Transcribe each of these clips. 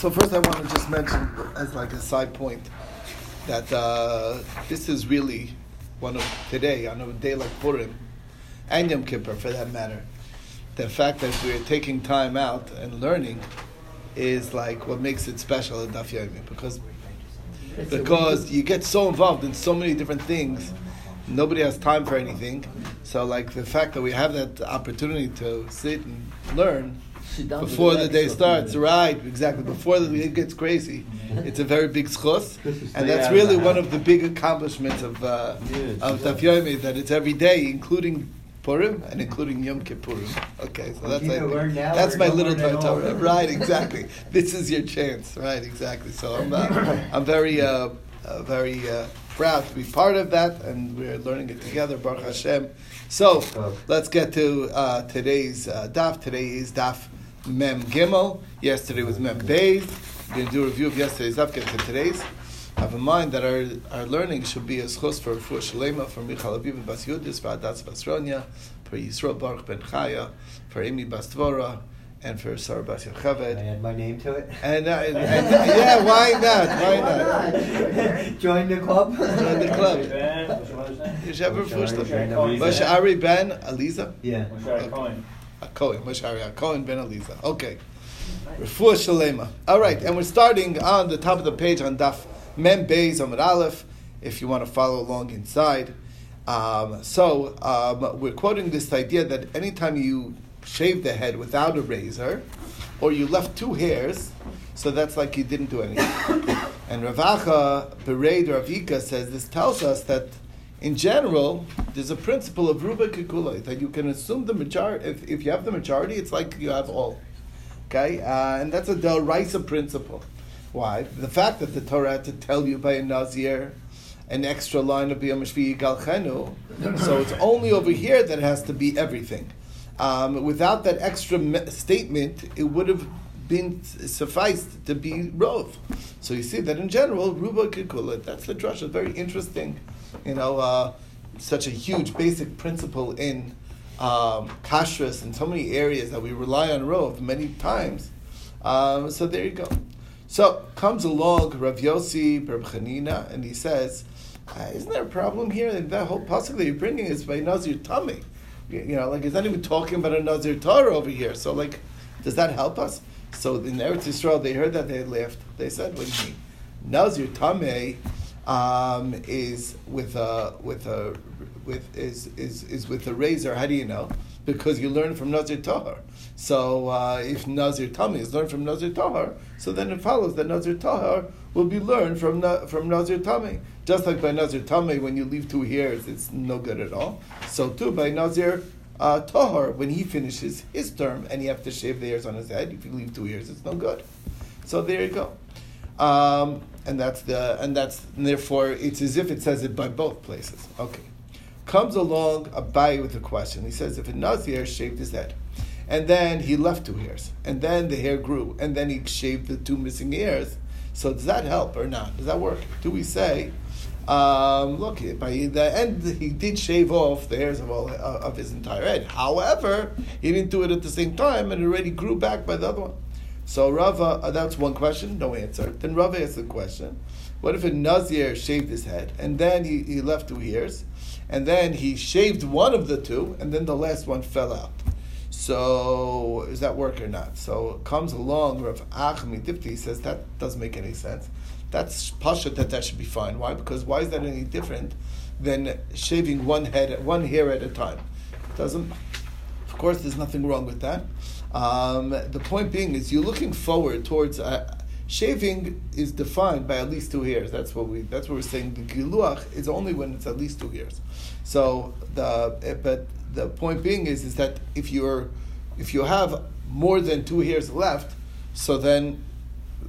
So first I want to just mention, as like a side point, that this is really one of today, on a day like Purim, and Yom Kippur for that matter, the fact that we're taking time out and learning is like what makes it special at Daf Yomi, because you get so involved in so many different things, nobody has time for anything. So like the fact that we have that opportunity to sit and learn before the day starts, right? Exactly. Before the day gets crazy, it's a very big schos, and that's really one of the big accomplishments of Daf Yomi, that it's every day, including Purim and including Yom Kippur. Okay, so that's my little Torah. Right, exactly. This is your chance. Right, exactly. So I'm very proud to be part of that, and we're learning it together. Baruch Hashem. So let's get to today's daf. Today is daf Mem Gimel. Yesterday was Mem Beis. We're going to do a review of yesterday's daf. Get to today's. Have in mind that our learning should be as chos for ShLema, for Michal and Bas Yudis, for Adas Basronia, for Yisroel Baruch Ben Chaya, for Emi Bas Tvora, and for Sarbas Yochaved. I add my name to it. And why not? Why not? Join the club. Join the club. Moshe Ari Ben Aliza. Yeah. Moshe Ari Cohen Ben Aliza. Okay. Refuah Shalema. All right, and we're starting on the top of the page on Daf Mem Beis Amud Aleph, if you want to follow along inside. We're quoting this idea that anytime you shave the head without a razor, or you left two hairs, so that's like you didn't do anything. And Ravacha, Bered, or Avika says this tells us that in general, there's a principle of Ruba Kikula, that you can assume the majority. If you have the majority, it's like you have all. Okay, and that's a d'oraisa principle. Why? The fact that the Torah had to tell you by a Nazir an extra line of B'yom Shvi'i Galchenu, so it's only over here that it has to be everything. Without that extra statement, it would have been sufficed to be Rov. So you see that in general, Ruba Kikula, that's the drasha, very interesting. Such a huge basic principle in kashrus and so many areas that we rely on Rov many times. So there you go. So comes along Rav Yosi, Rav Chanina, and he says, "Isn't there a problem here? And that whole pasuk that you're bringing is by Nazir Tamei. It's not even talking about a Nazir Torah over here. So, like, does that help us?" So in Eretz Yisrael, they heard that, they laughed. They said, "What do you mean? Nazir Tamei is with a razor. How do you know? Because you learn from Nazir Tahar. So if Nazir Tamei is learned from Nazir Tahar, so then it follows that Nazir Tahar will be learned from Nazir Tamei. Just like by Nazir Tamei, when you leave two hairs, it's no good at all. So too, by Nazir Tahar, when he finishes his term and you have to shave the hairs on his head, if you leave two hairs, it's no good. So there you go. And therefore, it's as if it says it by both places. Okay. Comes along Abai with a question. He says, if a Nazir shaved his head, and then he left two hairs, and then the hair grew, and then he shaved the two missing hairs, so does that help or not? Does that work? Do we say, look, by the end he did shave off the hairs of his entire head. However, he didn't do it at the same time, and it already grew back by the other one. So Rava, that's one question, no answer. Then Rava asks the question, what if a Nazir shaved his head, and then he left two hairs, and then he shaved one of the two, and then the last one fell out. So, does that work or not? So, it comes along, Rav Achmi Difti says, that doesn't make any sense. That's pasha that should be fine. Why? Because why is that any different than shaving one hair at a time? Of course, there's nothing wrong with that. The point being is, you're looking forward towards... shaving is defined by at least two hairs. That's what we're saying. The Giluach is only when it's at least two hairs. So the point being is that if you have more than two hairs left, so then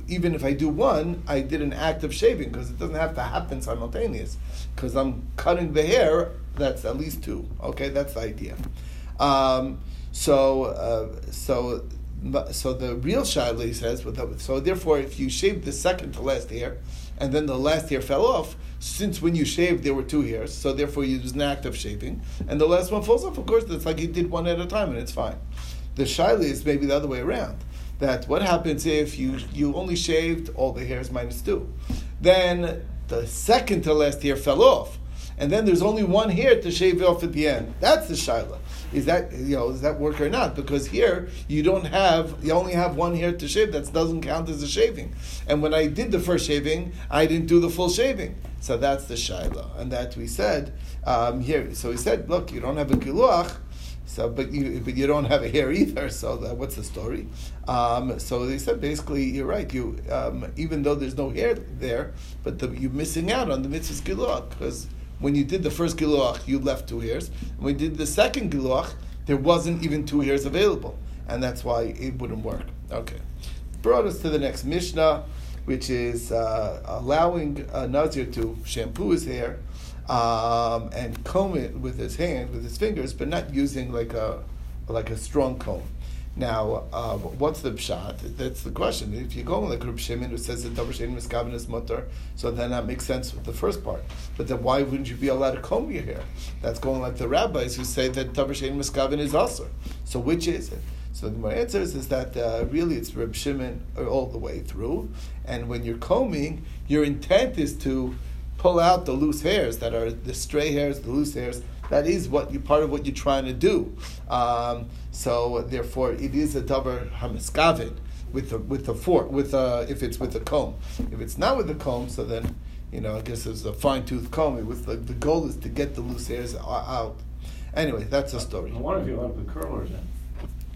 even if I do one, I did an act of shaving because it doesn't have to happen simultaneous because I'm cutting the hair. That's at least two. Okay, that's the idea. So the real Shaila says, so therefore if you shaved the second to last hair, and then the last hair fell off, since when you shaved there were two hairs, so therefore you was an act of shaving, and the last one falls off, of course, that's like you did one at a time, and it's fine. The Shaila is maybe the other way around. that what happens if you only shaved all the hairs minus two. Then the second to last hair fell off, and then there's only one hair to shave off at the end. That's the shaila. Is that, you know, does that work or not? Because here you only have one hair to shave. That doesn't count as a shaving. And when I did the first shaving, I didn't do the full shaving. So that's the shaila, and that we said here. So he said, look, you don't have a giluach. So, but you don't have a hair either. So what's the story? So they said basically you're right. You even though there's no hair there, but you're missing out on the mitzvah's giluach, because when you did the first giluach, you left two hairs. When you did the second giluach, there wasn't even two hairs available, and that's why it wouldn't work. Okay, brought us to the next mishnah, which is allowing a nazir to shampoo his hair and comb it with his hand, with his fingers, but not using like a strong comb. Now, what's the pshat? That's the question. If you go like Reb Shimon, who says that Tavrashin Meshkavin is mutter, so then that makes sense with the first part. But then why wouldn't you be allowed to comb your hair? That's going like the rabbis who say that Tavrashin Meshkavin is usur. So which is it? So my answer is that really it's Reb Shimon all the way through. And when you're combing, your intent is to pull out the loose hairs that are the stray hairs, the loose hairs. That is part of what you're trying to do. So therefore, it is a davar hamiskavin with a fork, if it's with a comb. If it's not with a comb, so then I guess it's a fine tooth comb. It was the goal is to get the loose hairs out. Anyway, that's the story. I wonder if you want to put curlers in.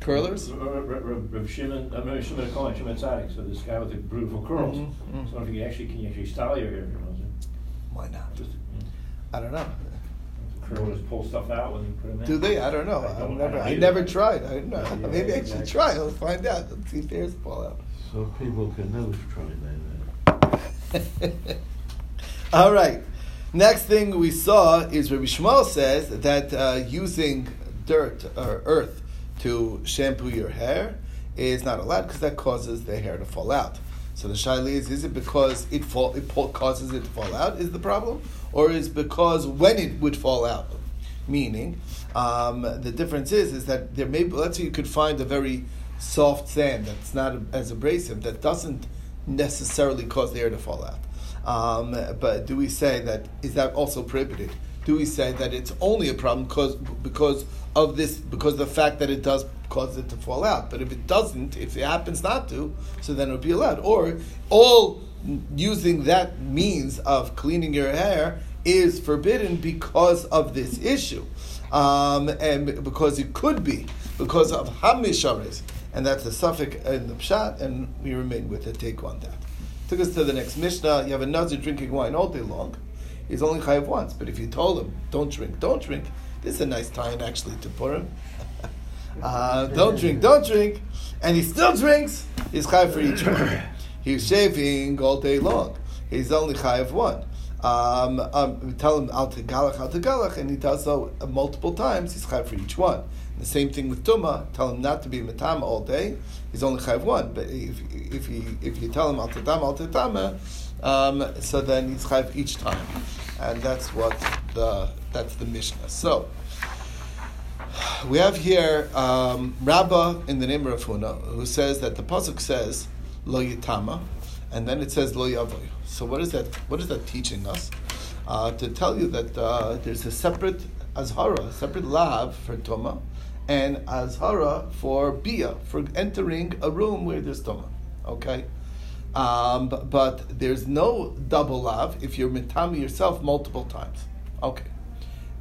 Curlers? Reb Shimon, Shimon Cohen, Shimon Tzadik. So this guy with the beautiful curls. Mm-hmm. So if you can actually style your hair. Why not? I don't know. Curlers pull stuff out when you put them in. Do they? I don't know. I never tried. I don't know. Yeah, maybe I should try. I'll find out. Let's see if hairs fall out. So people can never try that. All right. Next thing we saw is Rabbi Shmuel says that using dirt or earth to shampoo your hair is not allowed because that causes the hair to fall out. So the shaila is it because it causes it to fall out is the problem, or is because when it would fall out? Meaning, the difference is that there may be, let's say you could find a very soft sand that's not as abrasive, that doesn't necessarily cause the hair to fall out. But do we say that, is that also prohibited? Do we say that it's only a problem because of the fact that it does cause it to fall out? But if it doesn't, if it happens not to, so then it would be allowed. Or all using that means of cleaning your hair is forbidden because of this issue, and because it could be because of hamisharis, and that's a suffix in the pshat, and we remain with a take on that. Took us to the next mishnah. You have a nazir drinking wine all day long. He's only chayav once, but if you told him, don't drink, this is a nice time actually to Purim. Don't drink, and he still drinks, he's chayav for each one. He's shaving all day long. He's only chayav one. We tell him, al tegalach, and he does so multiple times, he's chayav for each one. And the same thing with truma, tell him not to be metama all day, he's only chayav one. But if you tell him, al tetama, so then he's chayav each time, and that's the Mishnah. So we have here Rabbah in the name of Rav Huna, who says that the pasuk says lo yitama, and then it says lo yavoy. So what is that? What is that teaching us? To tell you that there's a separate azhara, separate lav for toma, and azhara for bia, for entering a room where there's toma. Okay. But there's no double lav if you're mitami yourself multiple times. Okay.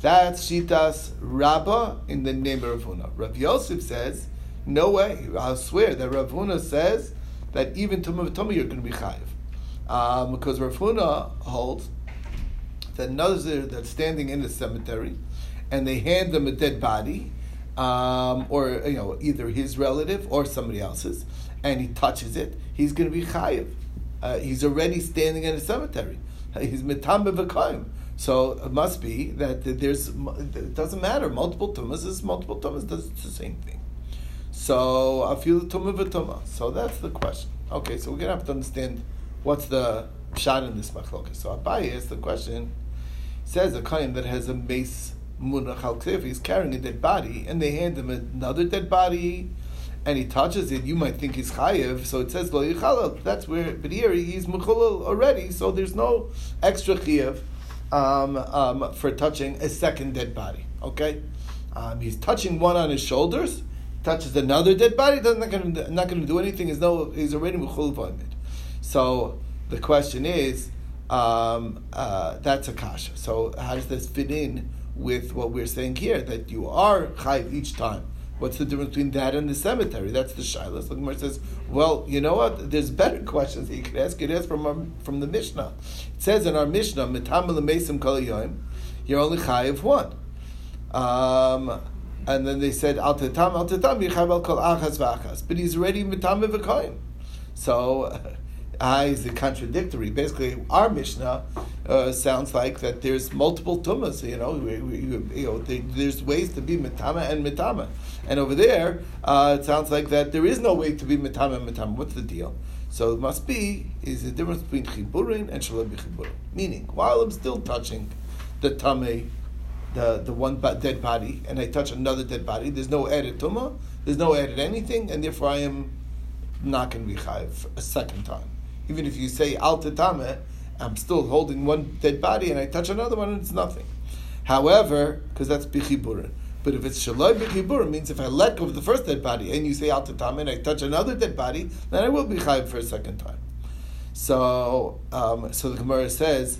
That's Shitas Rabbah in the name of Rav Huna. Rav Yosef says, no way. I swear that Rav Huna says that even Tumah you're going to be chayiv. Because Rav Huna holds that nazir that's standing in the cemetery and they hand them a dead body, or either his relative or somebody else's, and he touches it, he's going to be chayiv. He's already standing in a cemetery. He's mitam b'v'kayim. So it must be that it doesn't matter. Multiple tumas is multiple tumas. It's the same thing. So I feel tumah v'tumah. So that's the question. Okay, so we're going to have to understand what's the pshat in this machlokas. So Abaye asks the question. He says a kohen that has a mace munach al k'tefei, he's carrying a dead body, and they hand him another dead body, and he touches it, you might think he's chayev. So it says lo yichalal. That's where, but here he's mechulal already. So there's no extra chayev for touching a second dead body. Okay, he's touching one on his shoulders, touches another dead body. Not going to do anything. He's already mechulal on it. So the question is, that's akasha. So how does this fit in with what we're saying here, that you are chayiv each time? What's the difference between that and the cemetery? That's the shaila. So the Gemara says, well, you know what? There's better questions that you could ask. You could ask from the Mishnah. It says in our Mishnah, Metam l'meisim kol yoyim, you're only chayiv one. And then they said, al tetam, yichayiv al kol achas v'achas. But he's already metam v'koyim. So is it contradictory? Basically, our Mishnah sounds like that there's multiple tumas. There's ways to be metama and metama, and over there it sounds like that there is no way to be metama and metama. What's the deal? So it must be is the difference between chiburin and shelo b'chiburin. Meaning, while I'm still touching the tamei, the one dead body, and I touch another dead body, there's no added tumah, there's no added anything, and therefore I am not going to be chayiv a second time. Even if you say al tetameh, I'm still holding one dead body and I touch another one and it's nothing. However, because that's bichiburin. But if it's shaloi bichiburin, means if I let go of the first dead body and you say al tetameh and I touch another dead body, then I will be chayiv for a second time. So the Gemara says,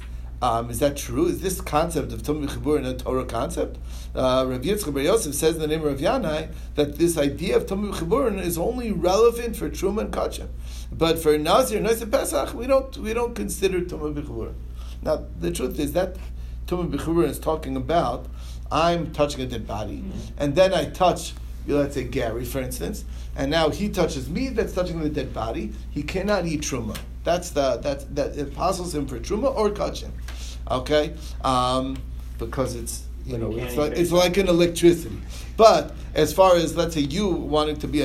is that true? Is this concept of Tum Bichiburin a Torah concept? Rav Yitzchak Bar Yosef says in the name of Rav Yanai that this idea of Tum Bichiburin is only relevant for truma and kachim, but for Nazir Pesach, we don't consider Tum Bichiburin. Now the truth is that Tum Bichiburin is talking about I'm touching a dead body, and then I touch, let's say Gary, for instance, and now he touches me. That's touching the dead body. He cannot eat truma. That apostles him for truma or kachin, okay? Because it's like an electricity. But as far as let's say you wanted to be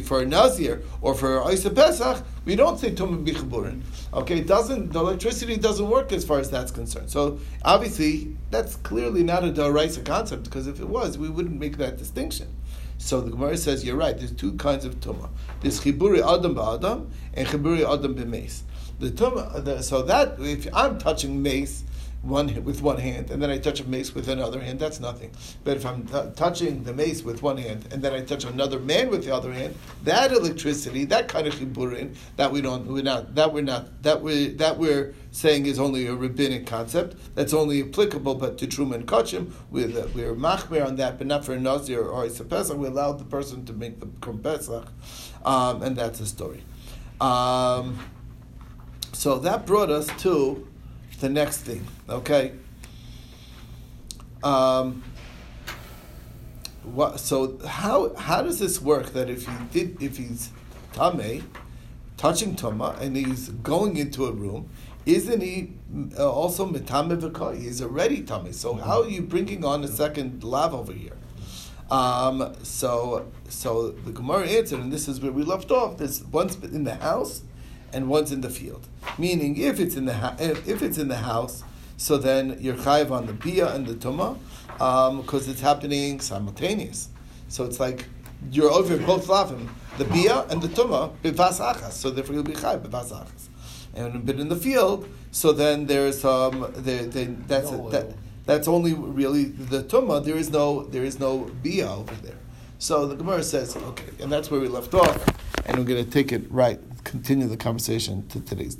for a nazir or for Isa Pesach, we don't say tumah bichiburin, okay? The electricity doesn't work as far as that's concerned. So obviously that's clearly not a d'oraisa concept, because if it was, we wouldn't make that distinction. So the Gemara says, you're right, there's two kinds of tumah. There's chiburi adam ba'adam and chiburi adam b'meis. The tumah, if I'm touching mace with one hand and then I touch a mace with another hand, that's nothing. But if I'm touching the mace with one hand and then I touch another man with the other hand, that electricity, that kind of chiburin, that we're saying is only a rabbinic concept. That's only applicable, but to truma and kachim, we're machmir on that, but not for a nazir or a pesach. We allow the person to make the pesach, and that's the story. So that brought us to the next thing, okay? So how does this work? That if he's tamei, touching tuma, and he's going into a room, isn't he also metame v'koy? He's already tamei. So how are you bringing on a second lav over here? So the Gemara answered, and this is where we left off. This once in the house, and once in the field. Meaning, if it's in the house, so then you're chayiv on the bia and the tumah, because it's happening simultaneous. So it's like you're over both lavim, the bia and the tumah b'vas achas. So therefore you'll be chayiv b'vas achas. And but in the field, so then there's that's only really the tumah. There is no bia over there. So the Gemara says, okay, and that's where we left off, and we're going to take it right. Continue the conversation to today's